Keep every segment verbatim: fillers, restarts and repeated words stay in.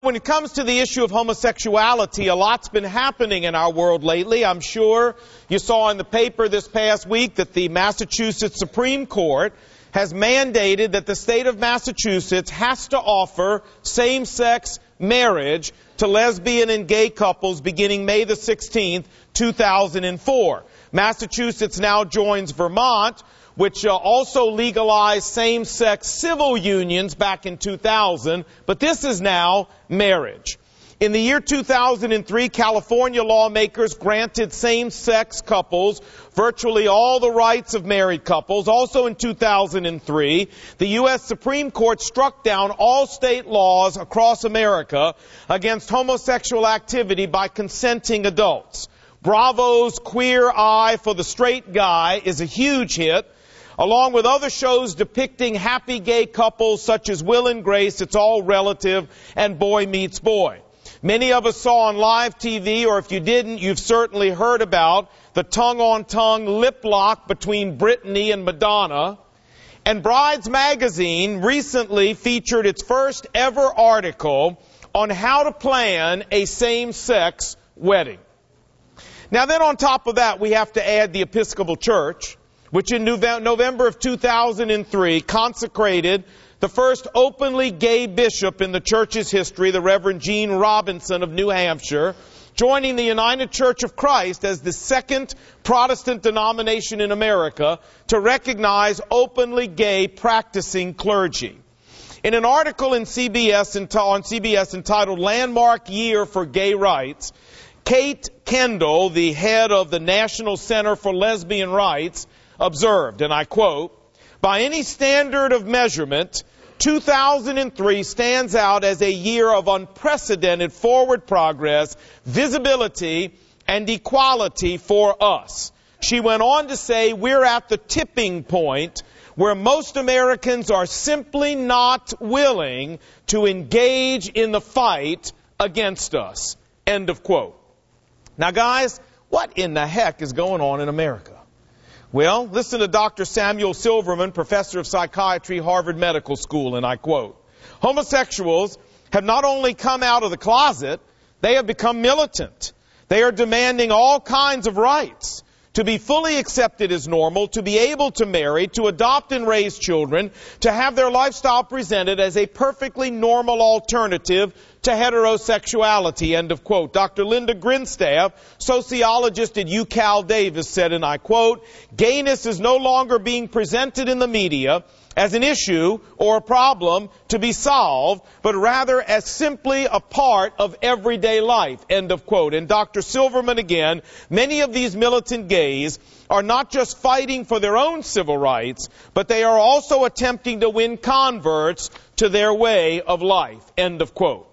When it comes to the issue of homosexuality, a lot's been happening in our world lately. I'm sure you saw in the paper this past week that the Massachusetts Supreme Court has mandated that the state of Massachusetts has to offer same-sex marriage to lesbian and gay couples beginning May the sixteenth, two thousand four. Massachusetts now joins Vermont, which uh, also legalized same-sex civil unions back in two thousand, but this is now marriage. In the year two thousand three, California lawmakers granted same-sex couples virtually all the rights of married couples. Also in two thousand three, the U S Supreme Court struck down all state laws across America against homosexual activity by consenting adults. Bravo's Queer Eye for the Straight Guy is a huge hit. Along with other shows depicting happy gay couples such as Will and Grace, It's All Relative, and Boy Meets Boy. Many of us saw on live T V, or if you didn't, you've certainly heard about the tongue-on-tongue lip lock between Britney and Madonna. And Brides Magazine recently featured its first ever article on how to plan a same-sex wedding. Now then, on top of that, we have to add the Episcopal Church, which in November of two thousand three consecrated the first openly gay bishop in the church's history, the Reverend Gene Robinson of New Hampshire, joining the United Church of Christ as the second Protestant denomination in America to recognize openly gay practicing clergy. In an article in C B S, on C B S entitled Landmark Year for Gay Rights, Kate Kendall, the head of the National Center for Lesbian Rights, observed, and I quote, "By any standard of measurement, two thousand three stands out as a year of unprecedented forward progress, visibility, and equality for us." She went on to say, "We're at the tipping point where most Americans are simply not willing to engage in the fight against us." End of quote. Now, guys, what in the heck is going on in America? Well, listen to Doctor Samuel Silverman, professor of psychiatry, Harvard Medical School, and I quote, "Homosexuals have not only come out of the closet, they have become militant. They are demanding all kinds of rights. To be fully accepted as normal, to be able to marry, to adopt and raise children, to have their lifestyle presented as a perfectly normal alternative to heterosexuality." End of quote. Doctor Linda Grinstead, sociologist at UCal Davis, said, and I quote, "Gayness is no longer being presented in the media as an issue or a problem to be solved, but rather as simply a part of everyday life." End of quote. And Doctor Silverman again, "Many of these militant gays are not just fighting for their own civil rights, but they are also attempting to win converts to their way of life." End of quote.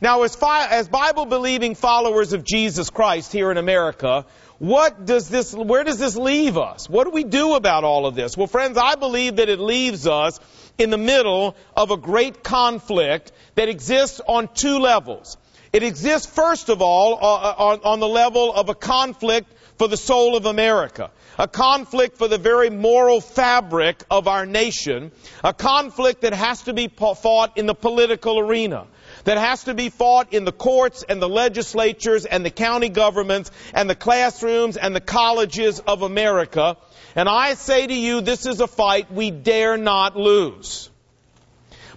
Now, as, as Bible-believing followers of Jesus Christ here in America, what does this, where does this leave us? What do we do about all of this? Well, friends, I believe that it leaves us in the middle of a great conflict that exists on two levels. It exists, first of all, uh, on, on the level of a conflict for the soul of America, a conflict for the very moral fabric of our nation, a conflict that has to be fought in the political arena, that has to be fought in the courts and the legislatures and the county governments and the classrooms and the colleges of America. And I say to you, this is a fight we dare not lose.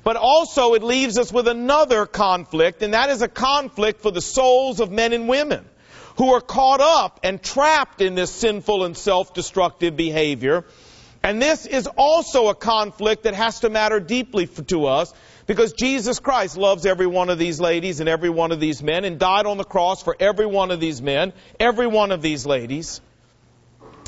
But also it leaves us with another conflict, and that is a conflict for the souls of men and women who are caught up and trapped in this sinful and self-destructive behavior. And this is also a conflict that has to matter deeply to us, because Jesus Christ loves every one of these ladies and every one of these men, and died on the cross for every one of these men, every one of these ladies.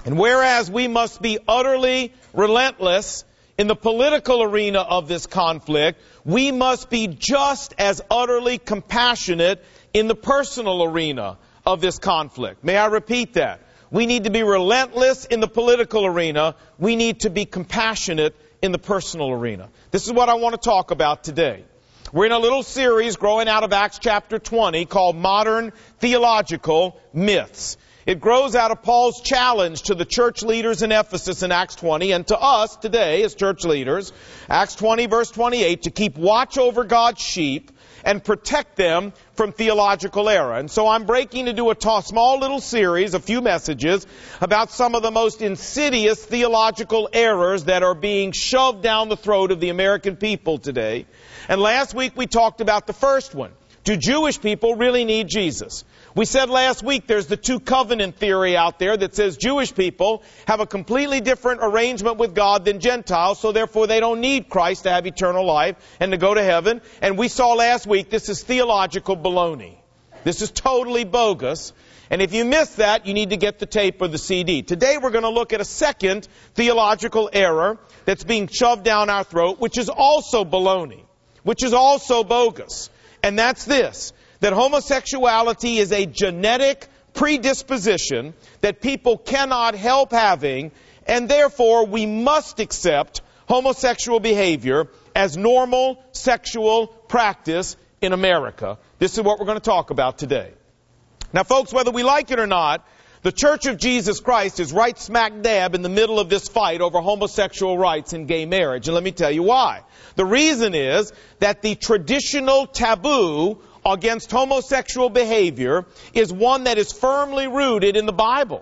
And whereas we must be utterly relentless in the political arena of this conflict, we must be just as utterly compassionate in the personal arena of this conflict. May I repeat that? We need to be relentless in the political arena. We need to be compassionate in the personal arena. This is what I want to talk about today. We're in a little series growing out of Acts chapter twenty called Modern Theological Myths. It grows out of Paul's challenge to the church leaders in Ephesus in Acts twenty, and to us today as church leaders, Acts twenty verse twenty-eight, to keep watch over God's sheep and protect them from theological error. And so I'm breaking into a t- small little series, a few messages, about some of the most insidious theological errors that are being shoved down the throat of the American people today. And last week we talked about the first one. Do Jewish people really need Jesus? We said last week there's the two covenant theory out there that says Jewish people have a completely different arrangement with God than Gentiles, so therefore they don't need Christ to have eternal life and to go to heaven. And we saw last week this is theological baloney. This is totally bogus. And if you missed that, you need to get the tape or the C D. Today we're going to look at a second theological error that's being shoved down our throat, which is also baloney, which is also bogus. And that's this, that homosexuality is a genetic predisposition that people cannot help having, and therefore we must accept homosexual behavior as normal sexual practice in America. This is what we're going to talk about today. Now, folks, whether we like it or not, the Church of Jesus Christ is right smack dab in the middle of this fight over homosexual rights and gay marriage. And let me tell you why. The reason is that the traditional taboo against homosexual behavior is one that is firmly rooted in the Bible.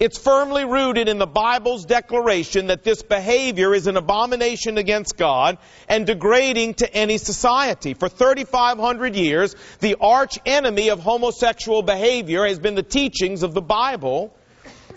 It's firmly rooted in the Bible's declaration that this behavior is an abomination against God and degrading to any society. For thirty-five hundred years, the arch enemy of homosexual behavior has been the teachings of the Bible.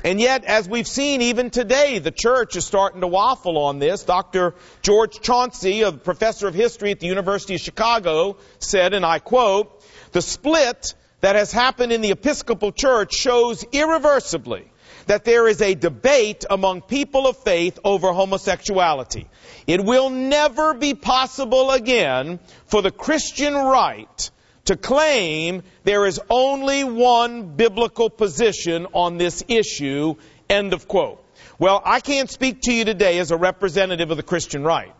And yet, as we've seen even today, the church is starting to waffle on this. Doctor George Chauncey, a professor of history at the University of Chicago, said, and I quote, "The split that has happened in the Episcopal Church shows irreversibly that there is a debate among people of faith over homosexuality. It will never be possible again for the Christian right to claim there is only one biblical position on this issue," end of quote. Well, I can't speak to you today as a representative of the Christian right,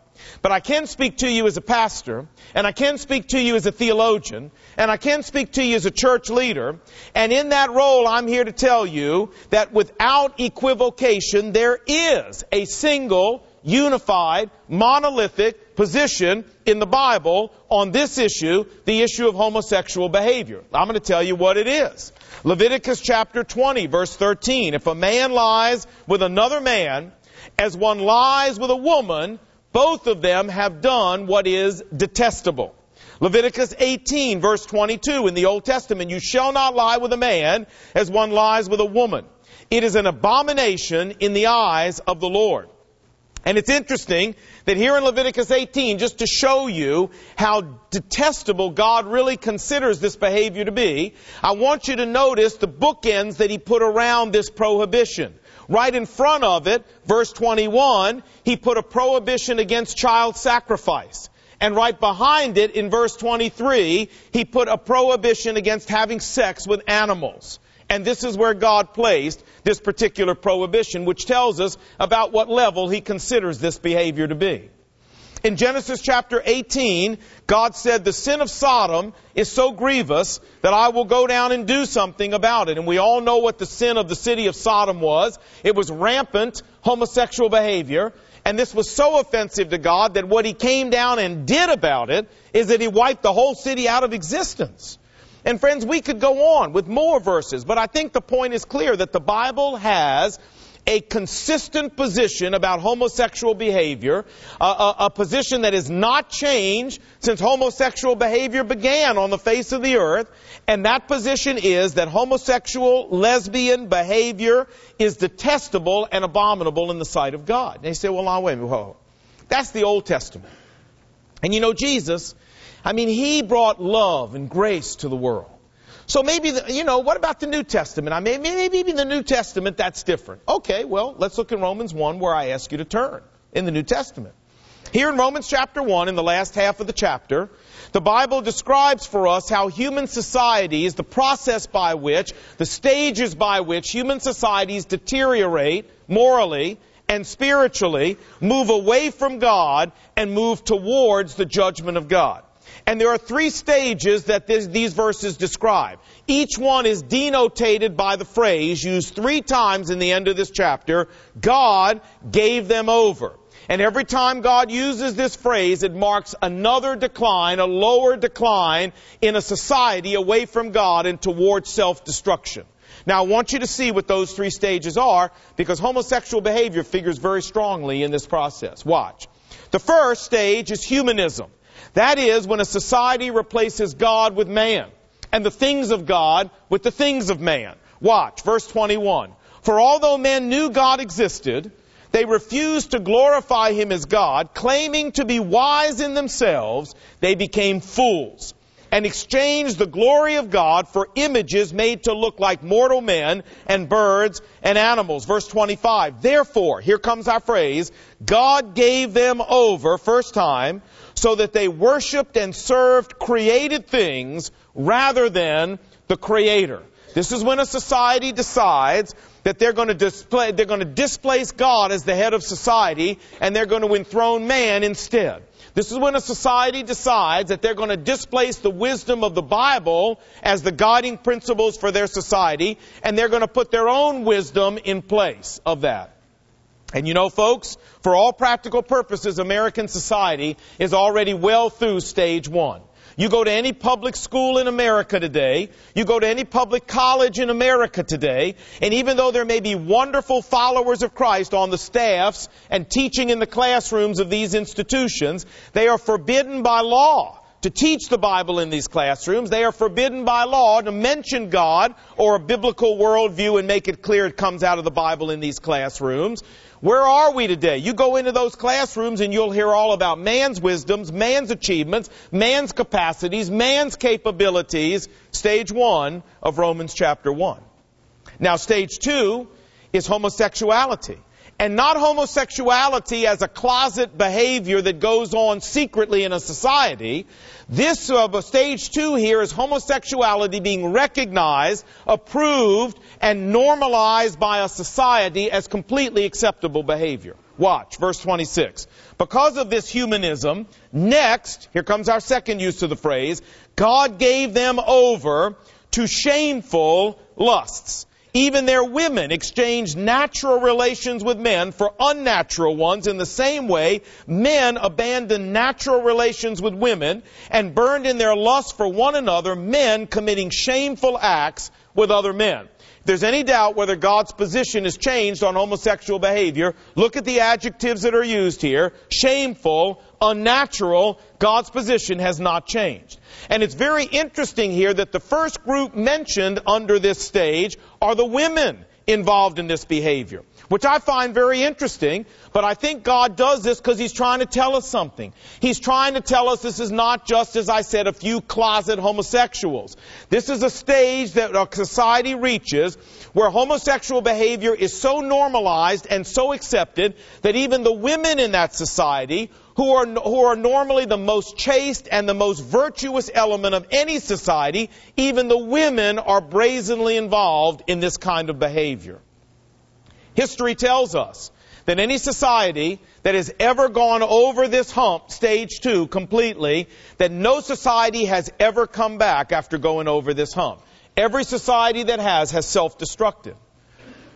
but I can speak to you as a pastor, and I can speak to you as a theologian, and I can speak to you as a church leader. And in that role, I'm here to tell you that without equivocation, there is a single, unified, monolithic position in the Bible on this issue, the issue of homosexual behavior. I'm going to tell you what it is. Leviticus chapter twenty, verse thirteen. If a man lies with another man, as one lies with a woman, both of them have done what is detestable. Leviticus eighteen, verse twenty-two, in the Old Testament, "You shall not lie with a man as one lies with a woman. It is an abomination in the eyes of the Lord." And it's interesting that here in Leviticus eighteen, just to show you how detestable God really considers this behavior to be, I want you to notice the bookends that he put around this prohibition. Right in front of it, verse twenty-one, he put a prohibition against child sacrifice. And right behind it, in verse twenty-three, he put a prohibition against having sex with animals. And this is where God placed this particular prohibition, which tells us about what level he considers this behavior to be. In Genesis chapter eighteen, God said, "The sin of Sodom is so grievous that I will go down and do something about it." And we all know what the sin of the city of Sodom was. It was rampant homosexual behavior. And this was so offensive to God that what he came down and did about it is that he wiped the whole city out of existence. And friends, we could go on with more verses, but I think the point is clear that the Bible has a consistent position about homosexual behavior, a, a, a position that has not changed since homosexual behavior began on the face of the earth. And that position is that homosexual, lesbian behavior is detestable and abominable in the sight of God. And they say, well, now, wait a minute, whoa. That's the Old Testament. And you know, Jesus, I mean, he brought love and grace to the world. So maybe, the, you know, what about the New Testament? I mean, maybe in the New Testament that's different. Okay, well, let's look in Romans one where I ask you to turn in the New Testament. Here in Romans chapter one, in the last half of the chapter, the Bible describes for us how human societies, the process by which, the stages by which human societies deteriorate morally and spiritually, move away from God and move towards the judgment of God. And there are three stages that this, these verses describe. Each one is denotated by the phrase used three times in the end of this chapter, "God gave them over." And every time God uses this phrase, it marks another decline, a lower decline in a society away from God and towards self-destruction. Now, I want you to see what those three stages are, because homosexual behavior figures very strongly in this process. Watch. The first stage is humanism. That is when a society replaces God with man, and the things of God with the things of man. Watch, verse twenty-one. For although men knew God existed, they refused to glorify him as God, claiming to be wise in themselves, they became fools, and exchanged the glory of God for images made to look like mortal men and birds and animals. Verse twenty-five, therefore, here comes our phrase, God gave them over, first time, so that they worshiped and served created things rather than the Creator. This is when a society decides that they're going to display, they're going to displace God as the head of society, and they're going to enthrone man instead. This is when a society decides that they're going to displace the wisdom of the Bible as the guiding principles for their society, and they're going to put their own wisdom in place of that. And you know, folks, for all practical purposes, American society is already well through stage one. You go to any public school in America today, you go to any public college in America today, and even though there may be wonderful followers of Christ on the staffs and teaching in the classrooms of these institutions, they are forbidden by law to teach the Bible in these classrooms. They are forbidden by law to mention God or a biblical worldview and make it clear it comes out of the Bible in these classrooms. Where are we today? You go into those classrooms and you'll hear all about man's wisdoms, man's achievements, man's capacities, man's capabilities. Stage one of Romans chapter one. Now, stage two is homosexuality. And not homosexuality as a closet behavior that goes on secretly in a society. This uh, stage two here is homosexuality being recognized, approved, and normalized by a society as completely acceptable behavior. Watch, verse twenty-six. Because of this humanism, next, here comes our second use of the phrase, God gave them over to shameful lusts. Even their women exchanged natural relations with men for unnatural ones. In the same way, men abandoned natural relations with women and burned in their lust for one another, men committing shameful acts with other men. If there's any doubt whether God's position has changed on homosexual behavior, look at the adjectives that are used here. Shameful, unnatural. God's position has not changed. And it's very interesting here that the first group mentioned under this stage are the women involved in this behavior, which I find very interesting, but I think God does this because he's trying to tell us something. He's trying to tell us this is not just, as I said, a few closet homosexuals. This is a stage that our society reaches where homosexual behavior is so normalized and so accepted that even the women in that society, who are, who are normally the most chaste and the most virtuous element of any society, even the women are brazenly involved in this kind of behavior. History tells us that any society that has ever gone over this hump, stage two, completely, that no society has ever come back after going over this hump. Every society that has has self-destructed.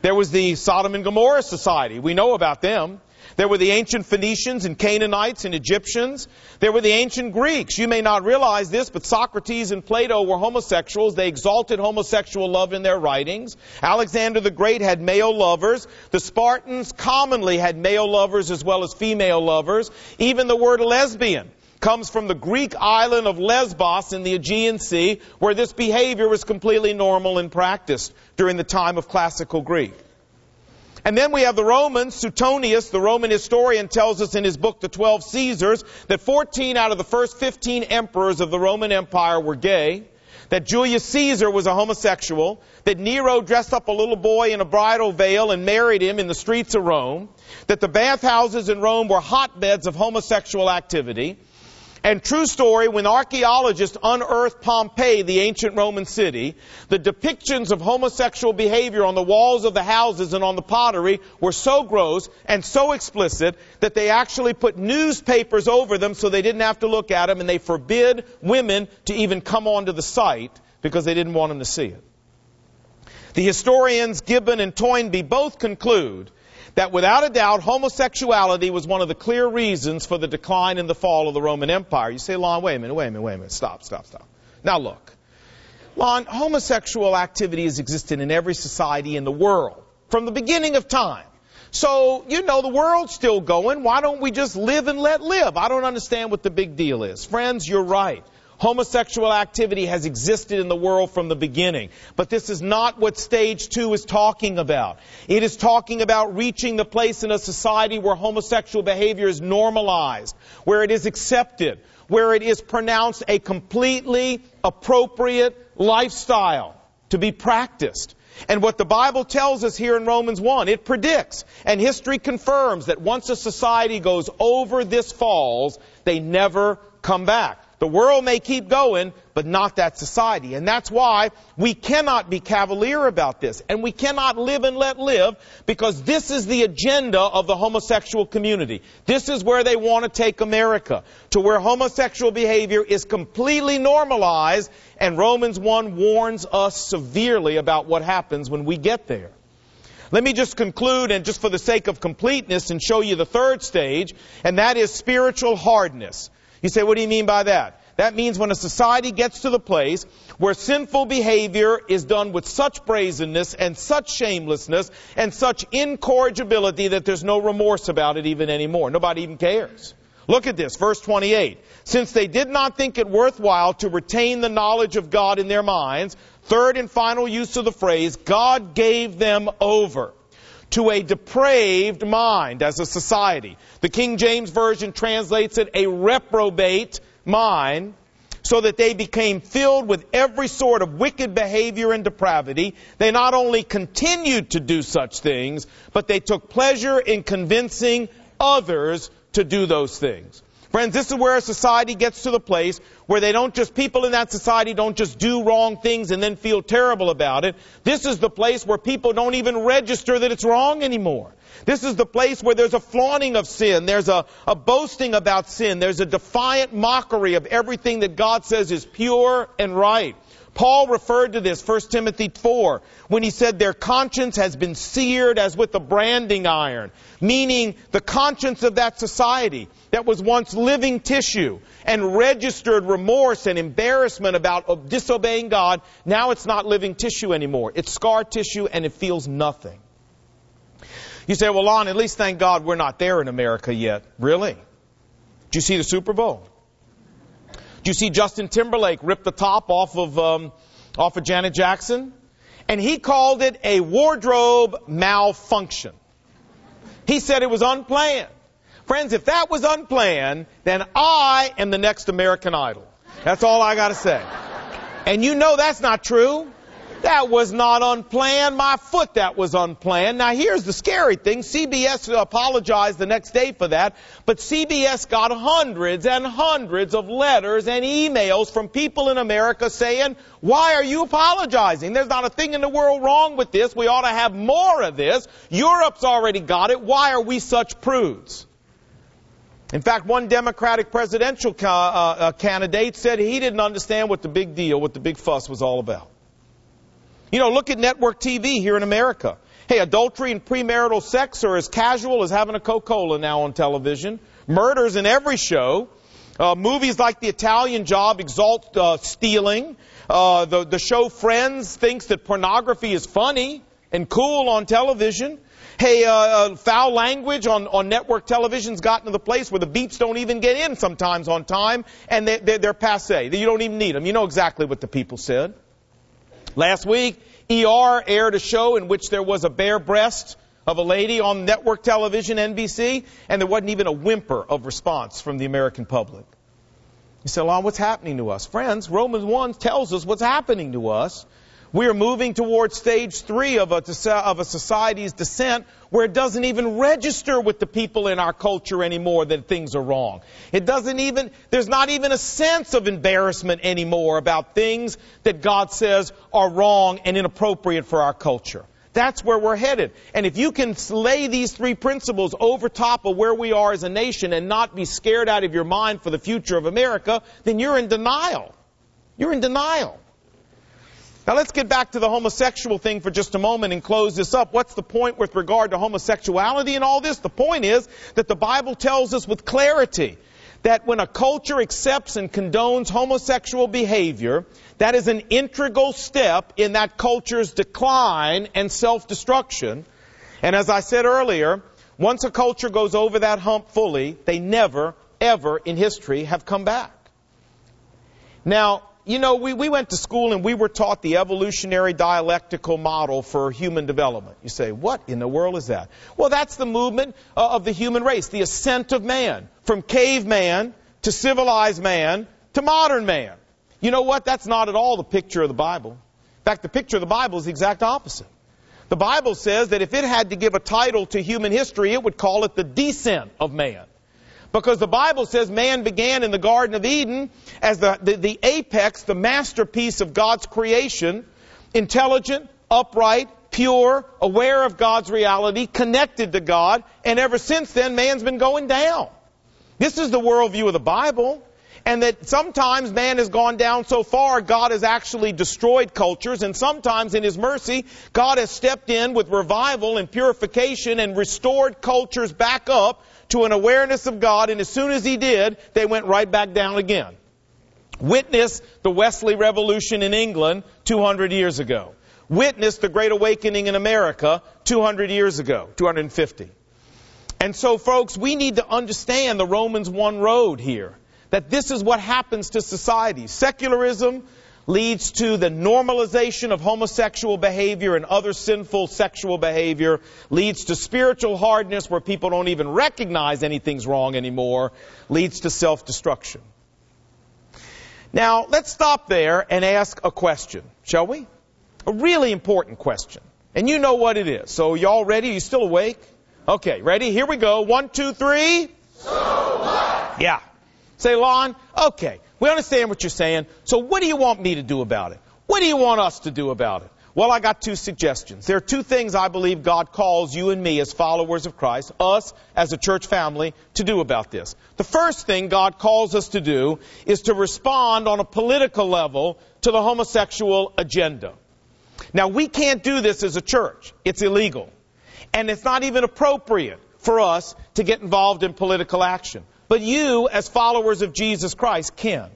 There was the Sodom and Gomorrah society. We know about them. There were the ancient Phoenicians and Canaanites and Egyptians. There were the ancient Greeks. You may not realize this, but Socrates and Plato were homosexuals. They exalted homosexual love in their writings. Alexander the Great had male lovers. The Spartans commonly had male lovers as well as female lovers. Even the word lesbian comes from the Greek island of Lesbos in the Aegean Sea, where this behavior was completely normal and practiced during the time of classical Greek. And then we have the Romans. Suetonius, the Roman historian, tells us in his book, The Twelve Caesars, that fourteen out of the first fifteen emperors of the Roman Empire were gay, that Julius Caesar was a homosexual, that Nero dressed up a little boy in a bridal veil and married him in the streets of Rome, that the bathhouses in Rome were hotbeds of homosexual activity. And true story, when archaeologists unearthed Pompeii, the ancient Roman city, the depictions of homosexual behavior on the walls of the houses and on the pottery were so gross and so explicit that they actually put newspapers over them so they didn't have to look at them, and they forbid women to even come onto the site because they didn't want them to see it. The historians Gibbon and Toynbee both conclude that without a doubt homosexuality was one of the clear reasons for the decline and the fall of the Roman Empire. You say, Lon, wait a minute, wait a minute, wait a minute, stop, stop, stop. Now look, Lon, homosexual activity has existed in every society in the world from the beginning of time. So, you know, the world's still going. Why don't we just live and let live? I don't understand what the big deal is. Friends, you're right. Homosexual activity has existed in the world from the beginning. But this is not what stage two is talking about. It is talking about reaching the place in a society where homosexual behavior is normalized, where it is accepted, where it is pronounced a completely appropriate lifestyle to be practiced. And what the Bible tells us here in Romans one, it predicts, and history confirms, that once a society goes over this falls, they never come back. The world may keep going, but not that society. And that's why we cannot be cavalier about this. And we cannot live and let live, because this is the agenda of the homosexual community. This is where they want to take America, to where homosexual behavior is completely normalized. And Romans one warns us severely about what happens when we get there. Let me just conclude, and just for the sake of completeness, and show you the third stage, and that is spiritual hardness. You say, what do you mean by that? That means when a society gets to the place where sinful behavior is done with such brazenness and such shamelessness and such incorrigibility that there's no remorse about it even anymore. Nobody even cares. Look at this, verse twenty-eight. Since they did not think it worthwhile to retain the knowledge of God in their minds, third and final use of the phrase, God gave them over to a depraved mind as a society. The King James Version translates it a reprobate mind, so that they became filled with every sort of wicked behavior and depravity. They not only continued to do such things, but they took pleasure in convincing others to do those things. Friends, this is where a society gets to the place where they don't just, people in that society don't just do wrong things and then feel terrible about it. This is the place where people don't even register that it's wrong anymore. This is the place where there's a flaunting of sin. There's a, a boasting about sin. There's a defiant mockery of everything that God says is pure and right. Paul referred to this, First Timothy four, when he said their conscience has been seared as with a branding iron, meaning the conscience of that society that was once living tissue and registered remorse and embarrassment about disobeying God. Now it's not living tissue anymore. It's scar tissue, and it feels nothing. You say, well, Lon, at least thank God we're not there in America yet. Really? Did you see the Super Bowl? Do you see Justin Timberlake rip the top off of um, off of Janet Jackson? And he called it a wardrobe malfunction. He said it was unplanned. Friends, if that was unplanned, then I am the next American Idol. That's all I got to say. And you know that's not true. That was not unplanned. My foot, that was unplanned. Now, here's the scary thing. C B S apologized the next day for that. But C B S got hundreds and hundreds of letters and emails from people in America saying, why are you apologizing? There's not a thing in the world wrong with this. We ought to have more of this. Europe's already got it. Why are we such prudes? In fact, one Democratic presidential ca- uh, uh, candidate said he didn't understand what the big deal, what the big fuss was all about. You know, look at network T V here in America. Hey, adultery and premarital sex are as casual as having a Coca-Cola now on television. Murders in every show. Uh, movies like The Italian Job exalt uh, stealing. Uh, the, the show Friends thinks that pornography is funny and cool on television. Hey, uh, uh, foul language on, on network television's gotten to the place where the beeps don't even get in sometimes on time, and they, they, they're passé. You don't even need them. You know exactly what the people said. Last week, E R aired a show in which there was a bare breast of a lady on network television, N B C, and there wasn't even a whimper of response from the American public. You say, Lon, what's happening to us? Friends, Romans one tells us what's happening to us. We are moving towards stage three of a, of a society's descent where it doesn't even register with the people in our culture anymore that things are wrong. It doesn't even, there's not even a sense of embarrassment anymore about things that God says are wrong and inappropriate for our culture. That's where we're headed. And if you can lay these three principles over top of where we are as a nation and not be scared out of your mind for the future of America, then you're in denial. You're in denial. Now let's get back to the homosexual thing for just a moment and close this up. What's the point with regard to homosexuality and all this? The point is that the Bible tells us with clarity that when a culture accepts and condones homosexual behavior, that is an integral step in that culture's decline and self-destruction. And as I said earlier, once a culture goes over that hump fully, they never, ever in history have come back. Now, you know, we, we went to school and we were taught the evolutionary dialectical model for human development. You say, what in the world is that? Well, that's the movement uh, of the human race, the ascent of man, from caveman to civilized man to modern man. You know what? That's not at all the picture of the Bible. In fact, the picture of the Bible is the exact opposite. The Bible says that if it had to give a title to human history, it would call it the descent of man. Because the Bible says man began in the Garden of Eden as the, the, the apex, the masterpiece of God's creation, intelligent, upright, pure, aware of God's reality, connected to God, and ever since then man's been going down. This is the worldview of the Bible, and that sometimes man has gone down so far God has actually destroyed cultures, and sometimes in His mercy God has stepped in with revival and purification and restored cultures back up to an awareness of God, and as soon as He did, they went right back down again. Witness the Wesley Revolution in England two hundred years ago. Witness the Great Awakening in America two hundred years ago, two hundred fifty. And so, folks, we need to understand the Romans one road here, that this is what happens to society. Secularism leads to the normalization of homosexual behavior and other sinful sexual behavior, leads to spiritual hardness where people don't even recognize anything's wrong anymore, leads to self-destruction. Now, let's stop there and ask a question, shall we? A really important question. And you know what it is. So, y'all ready? You still awake? Okay, ready? Here we go. One, two, three. So what? Yeah. Say, Lon, okay, we understand what you're saying, so what do you want me to do about it? What do you want us to do about it? Well, I got two suggestions. There are two things I believe God calls you and me as followers of Christ, us as a church family, to do about this. The first thing God calls us to do is to respond on a political level to the homosexual agenda. Now, we can't do this as a church. It's illegal. And it's not even appropriate for us to get involved in political action. But you, as followers of Jesus Christ, can.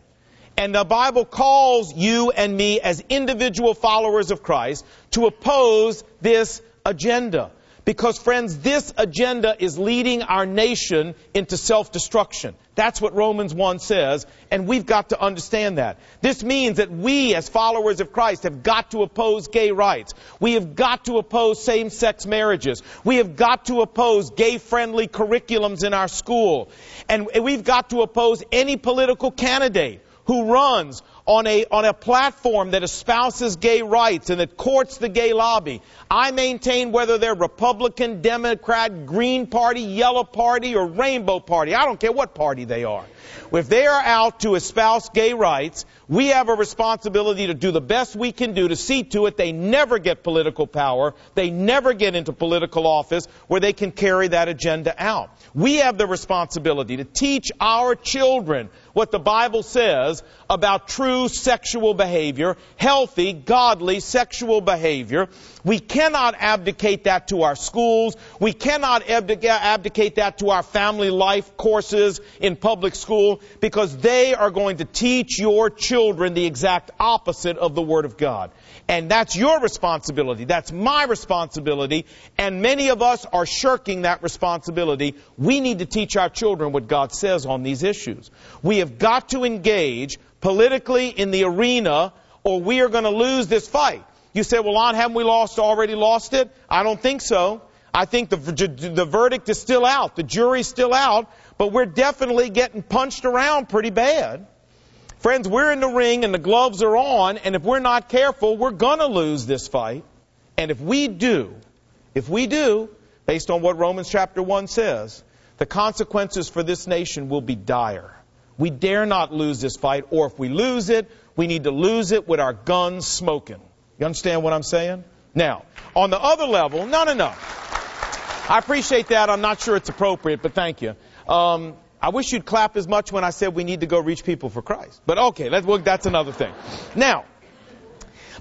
And the Bible calls you and me as individual followers of Christ to oppose this agenda. Because, friends, this agenda is leading our nation into self-destruction. That's what Romans one says, and we've got to understand that. This means that we, as followers of Christ, have got to oppose gay rights. We have got to oppose same-sex marriages. We have got to oppose gay-friendly curriculums in our school. And we've got to oppose any political candidate who runs on a on a platform that espouses gay rights and that courts the gay lobby. I maintain whether they're Republican, Democrat, Green Party, Yellow Party, or Rainbow Party. I don't care what party they are. If they are out to espouse gay rights, we have a responsibility to do the best we can do to see to it they never get political power, they never get into political office where they can carry that agenda out. We have the responsibility to teach our children what the Bible says about true sexual behavior, healthy, godly sexual behavior. We cannot abdicate that to our schools. We cannot abdicate that to our family life courses in public school, because they are going to teach your children the exact opposite of the Word of God. And that's your responsibility. That's my responsibility. And many of us are shirking that responsibility. We need to teach our children what God says on these issues. We have got to engage politically in the arena, or we are going to lose this fight. You say, well, Lon, haven't we lost, already lost it? I don't think so. I think the, the verdict is still out. The jury's still out. But we're definitely getting punched around pretty bad. Friends, we're in the ring and the gloves are on. And if we're not careful, we're going to lose this fight. And if we do, if we do, based on what Romans chapter one says, the consequences for this nation will be dire. We dare not lose this fight. Or if we lose it, we need to lose it with our guns smoking. You understand what I'm saying? Now, on the other level, no, no, no. I appreciate that. I'm not sure it's appropriate, but thank you. Um, I wish you'd clap as much when I said we need to go reach people for Christ. But okay, let's, well, that's another thing. Now,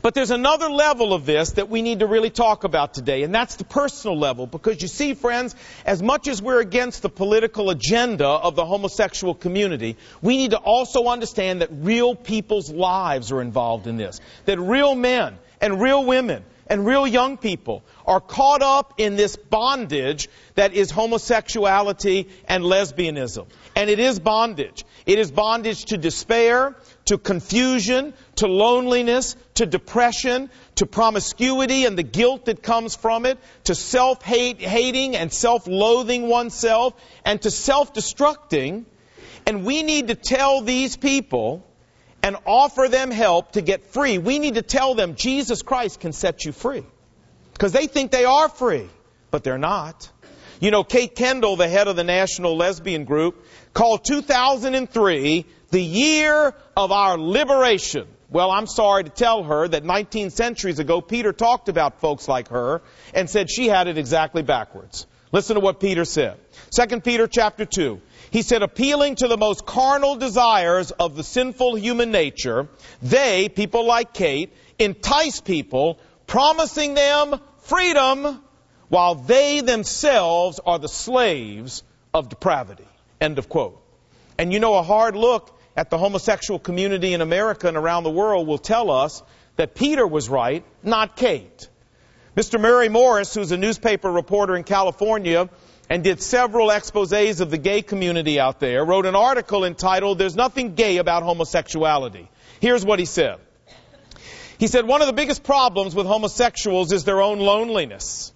But there's another level of this that we need to really talk about today, and that's the personal level. Because you see, friends, as much as we're against the political agenda of the homosexual community, we need to also understand that real people's lives are involved in this. That real men and real women and real young people are caught up in this bondage that is homosexuality and lesbianism. And it is bondage. It is bondage to despair, to confusion, to loneliness, to depression, to promiscuity and the guilt that comes from it, to self-hating and self-loathing oneself, and to self-destructing. And we need to tell these people and offer them help to get free. We need to tell them Jesus Christ can set you free. Because they think they are free, but they're not. You know, Kate Kendall, the head of the National Lesbian Group, called two thousand three the year of our liberation. Well, I'm sorry to tell her that nineteen centuries ago, Peter talked about folks like her and said she had it exactly backwards. Listen to what Peter said. Second Peter chapter two. He said, appealing to the most carnal desires of the sinful human nature, they, people like Kate, entice people, promising them freedom, while they themselves are the slaves of depravity. End of quote. And you know, a hard look at the homosexual community in America and around the world will tell us that Peter was right, not Kate. Mister Murray Morris, who's a newspaper reporter in California, and did several exposés of the gay community out there, wrote an article entitled, There's Nothing Gay About Homosexuality. Here's what he said. He said, one of the biggest problems with homosexuals is their own loneliness.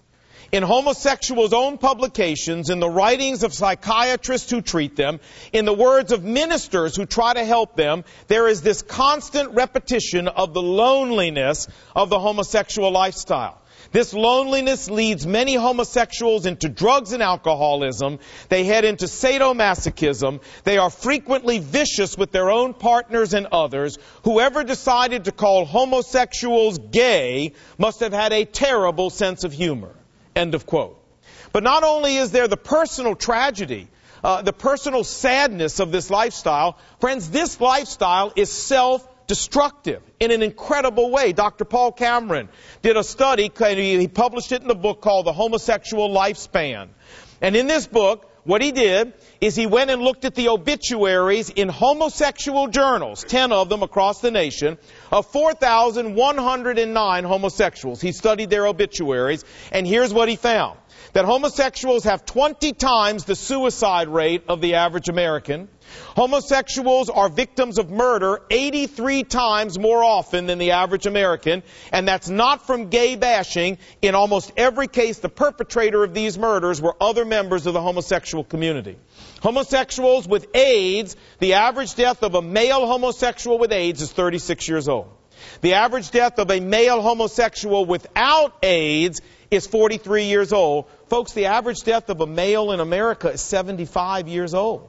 In homosexuals' own publications, in the writings of psychiatrists who treat them, in the words of ministers who try to help them, there is this constant repetition of the loneliness of the homosexual lifestyle. This loneliness leads many homosexuals into drugs and alcoholism. They head into sadomasochism. They are frequently vicious with their own partners and others. Whoever decided to call homosexuals gay must have had a terrible sense of humor. End of quote. But not only is there the personal tragedy, uh, the personal sadness of this lifestyle, friends, this lifestyle is self-destructive in an incredible way. Doctor Paul Cameron did a study, he published it in a book called The Homosexual Lifespan. And in this book, what he did is he went and looked at the obituaries in homosexual journals, ten of them across the nation, of four thousand one hundred nine homosexuals. He studied their obituaries, and here's what he found. That homosexuals have twenty times the suicide rate of the average American. Homosexuals are victims of murder eighty-three times more often than the average American, and that's not from gay bashing. In almost every case, the perpetrator of these murders were other members of the homosexual community. Homosexuals with AIDS, the average death of a male homosexual with AIDS is thirty-six years old. The average death of a male homosexual without AIDS is forty-three years old. Folks, the average death of a male in America is seventy-five years old.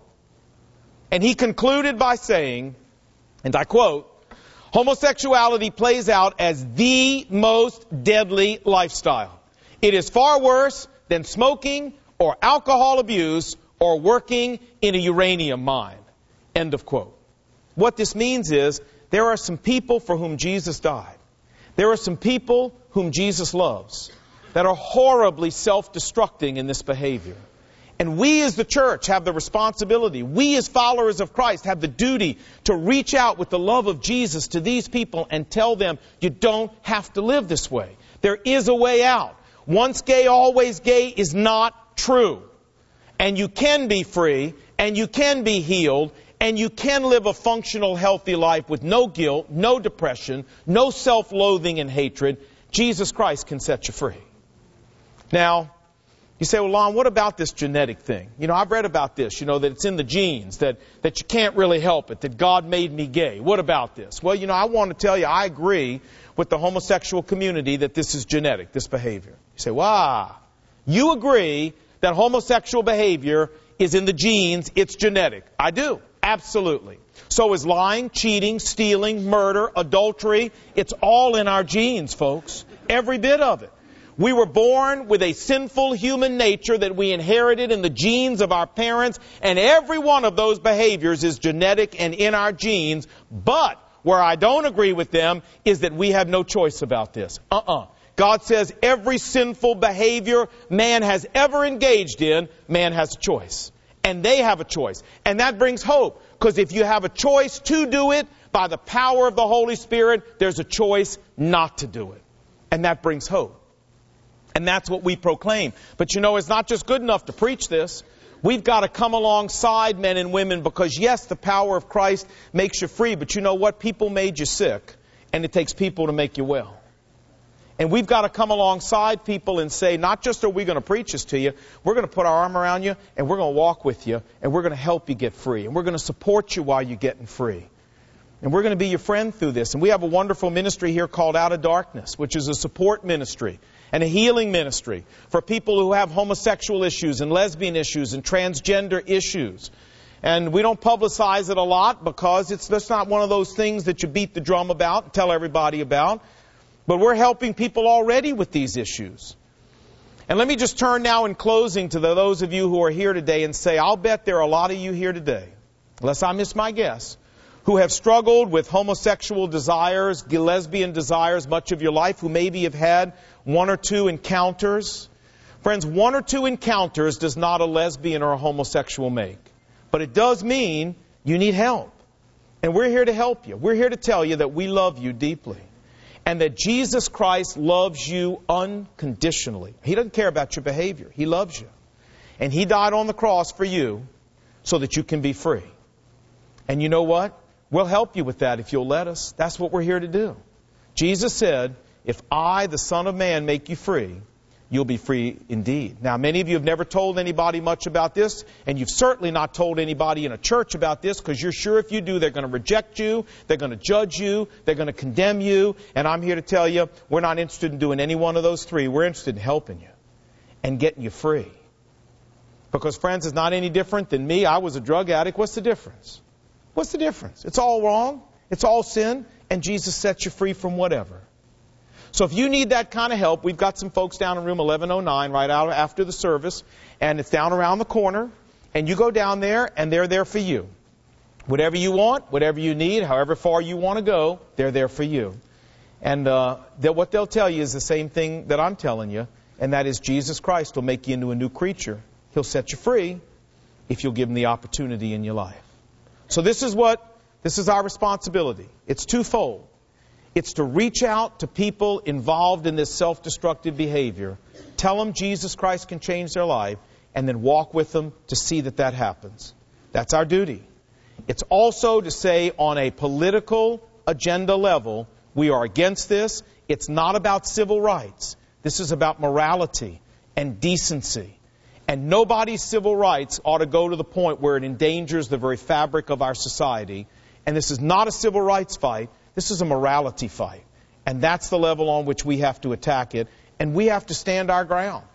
And he concluded by saying, and I quote, homosexuality plays out as the most deadly lifestyle. It is far worse than smoking or alcohol abuse or working in a uranium mine. End of quote. What this means is there are some people for whom Jesus died. There are some people whom Jesus loves that are horribly self-destructing in this behavior. And we as the church have the responsibility, we as followers of Christ have the duty to reach out with the love of Jesus to these people and tell them, you don't have to live this way. There is a way out. Once gay, always gay is not true. And you can be free, and you can be healed, and you can live a functional, healthy life with no guilt, no depression, no self-loathing and hatred. Jesus Christ can set you free. Now, you say, well, Lon, what about this genetic thing? You know, I've read about this, you know, that it's in the genes, that, that you can't really help it, that God made me gay. What about this? Well, you know, I want to tell you, I agree with the homosexual community that this is genetic, this behavior. You say, wow, you agree that homosexual behavior is in the genes, it's genetic. I do, absolutely. So is lying, cheating, stealing, murder, adultery. It's all in our genes, folks, every bit of it. We were born with a sinful human nature that we inherited in the genes of our parents, and every one of those behaviors is genetic and in our genes, but Where I don't agree with them is that we have no choice about this. Uh-uh. God says every sinful behavior man has ever engaged in, man has a choice. And they have a choice. And that brings hope. Because if you have a choice to do it, by the power of the Holy Spirit, there's a choice not to do it. And that brings hope. And that's what we proclaim. But you know, it's not just good enough to preach this. We've got to come alongside men and women because, yes, the power of Christ makes you free. But you know what? People made you sick, and it takes people to make you well. And we've got to come alongside people and say, not just are we going to preach this to you, we're going to put our arm around you, and we're going to walk with you, and we're going to help you get free, and we're going to support you while you're getting free. And we're going to be your friend through this. And we have a wonderful ministry here called Out of Darkness, which is a support ministry and a healing ministry for people who have homosexual issues and lesbian issues and transgender issues. And we don't publicize it a lot because it's that's not one of those things that you beat the drum about and tell everybody about. But we're helping people already with these issues. And let me just turn now in closing to the, those of you who are here today and say, I'll bet there are a lot of you here today, unless I miss my guess, who have struggled with homosexual desires, lesbian desires much of your life, who maybe have had one or two encounters. Friends, one or two encounters does not a lesbian or a homosexual make. But it does mean you need help. And we're here to help you. We're here to tell you that we love you deeply. And that Jesus Christ loves you unconditionally. He doesn't care about your behavior. He loves you. And He died on the cross for you so that you can be free. And you know what? We'll help you with that if you'll let us. That's what we're here to do. Jesus said, if I, the Son of Man, make you free, you'll be free indeed. Now, many of you have never told anybody much about this, and you've certainly not told anybody in a church about this because you're sure if you do, they're going to reject you, they're going to judge you, they're going to condemn you. And I'm here to tell you, we're not interested in doing any one of those three. We're interested in helping you and getting you free. Because, friends, it's not any different than me. I was a drug addict. What's the difference? What's the difference? It's all wrong. It's all sin. And Jesus sets you free from whatever. So if you need that kind of help, we've got some folks down in room eleven oh nine right out after the service. And it's down around the corner. And you go down there and they're there for you. Whatever you want, whatever you need, however far you want to go, they're there for you. And uh, they'll, what they'll tell you is the same thing that I'm telling you. And that is Jesus Christ will make you into a new creature. He'll set you free if you'll give Him the opportunity in your life. So this is what, this is our responsibility. It's twofold. It's to reach out to people involved in this self-destructive behavior, tell them Jesus Christ can change their life, and then walk with them to see that that happens. That's our duty. It's also to say on a political agenda level, we are against this. It's not about civil rights. This is about morality and decency. And nobody's civil rights ought to go to the point where it endangers the very fabric of our society. And this is not a civil rights fight. This is a morality fight. And that's the level on which we have to attack it. And we have to stand our ground.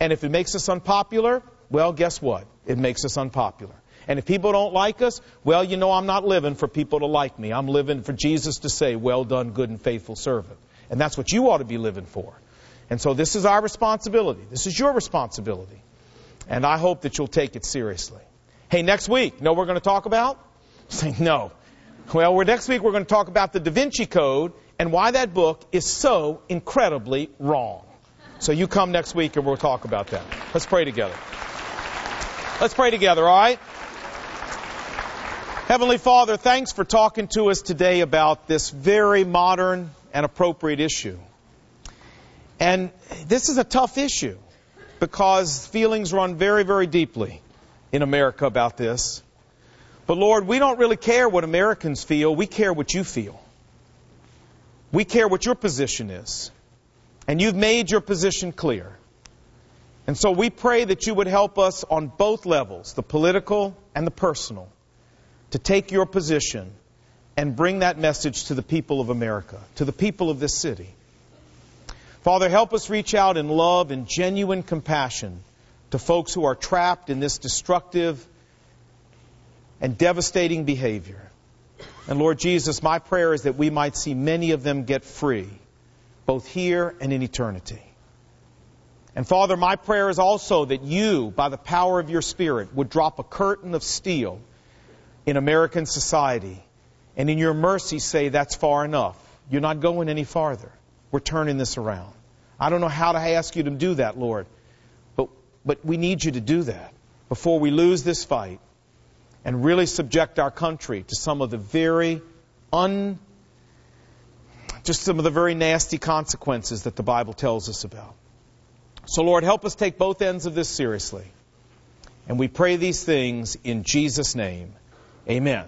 And if it makes us unpopular, well, guess what? It makes us unpopular. And if people don't like us, well, you know, I'm not living for people to like me. I'm living for Jesus to say, well done, good and faithful servant. And that's what you ought to be living for. And so this is our responsibility. This is your responsibility. And I hope that you'll take it seriously. Hey, next week, know what we're going to talk about? Say no. Well, we're, next week we're going to talk about the Da Vinci Code and why that book is so incredibly wrong. So you come next week and we'll talk about that. Let's pray together. Let's pray together, all right? Heavenly Father, thanks for talking to us today about this very modern and appropriate issue. And this is a tough issue. Because feelings run very, very deeply in America about this. But Lord, we don't really care what Americans feel. We care what you feel. We care what your position is. And you've made your position clear. And so we pray that you would help us on both levels, the political and the personal, to take your position and bring that message to the people of America, to the people of this city. Father, help us reach out in love and genuine compassion to folks who are trapped in this destructive and devastating behavior. And Lord Jesus, my prayer is that we might see many of them get free, both here and in eternity. And Father, my prayer is also that you, by the power of your Spirit, would drop a curtain of steel in American society And in your mercy say, that's far enough. You're not going any farther. We're turning this around. I don't know how to ask you to do that, Lord. But, but we need you to do that before we lose this fight and really subject our country to some of the very un... just some of the very nasty consequences that the Bible tells us about. So, Lord, help us take both ends of this seriously. And we pray these things in Jesus' name. Amen.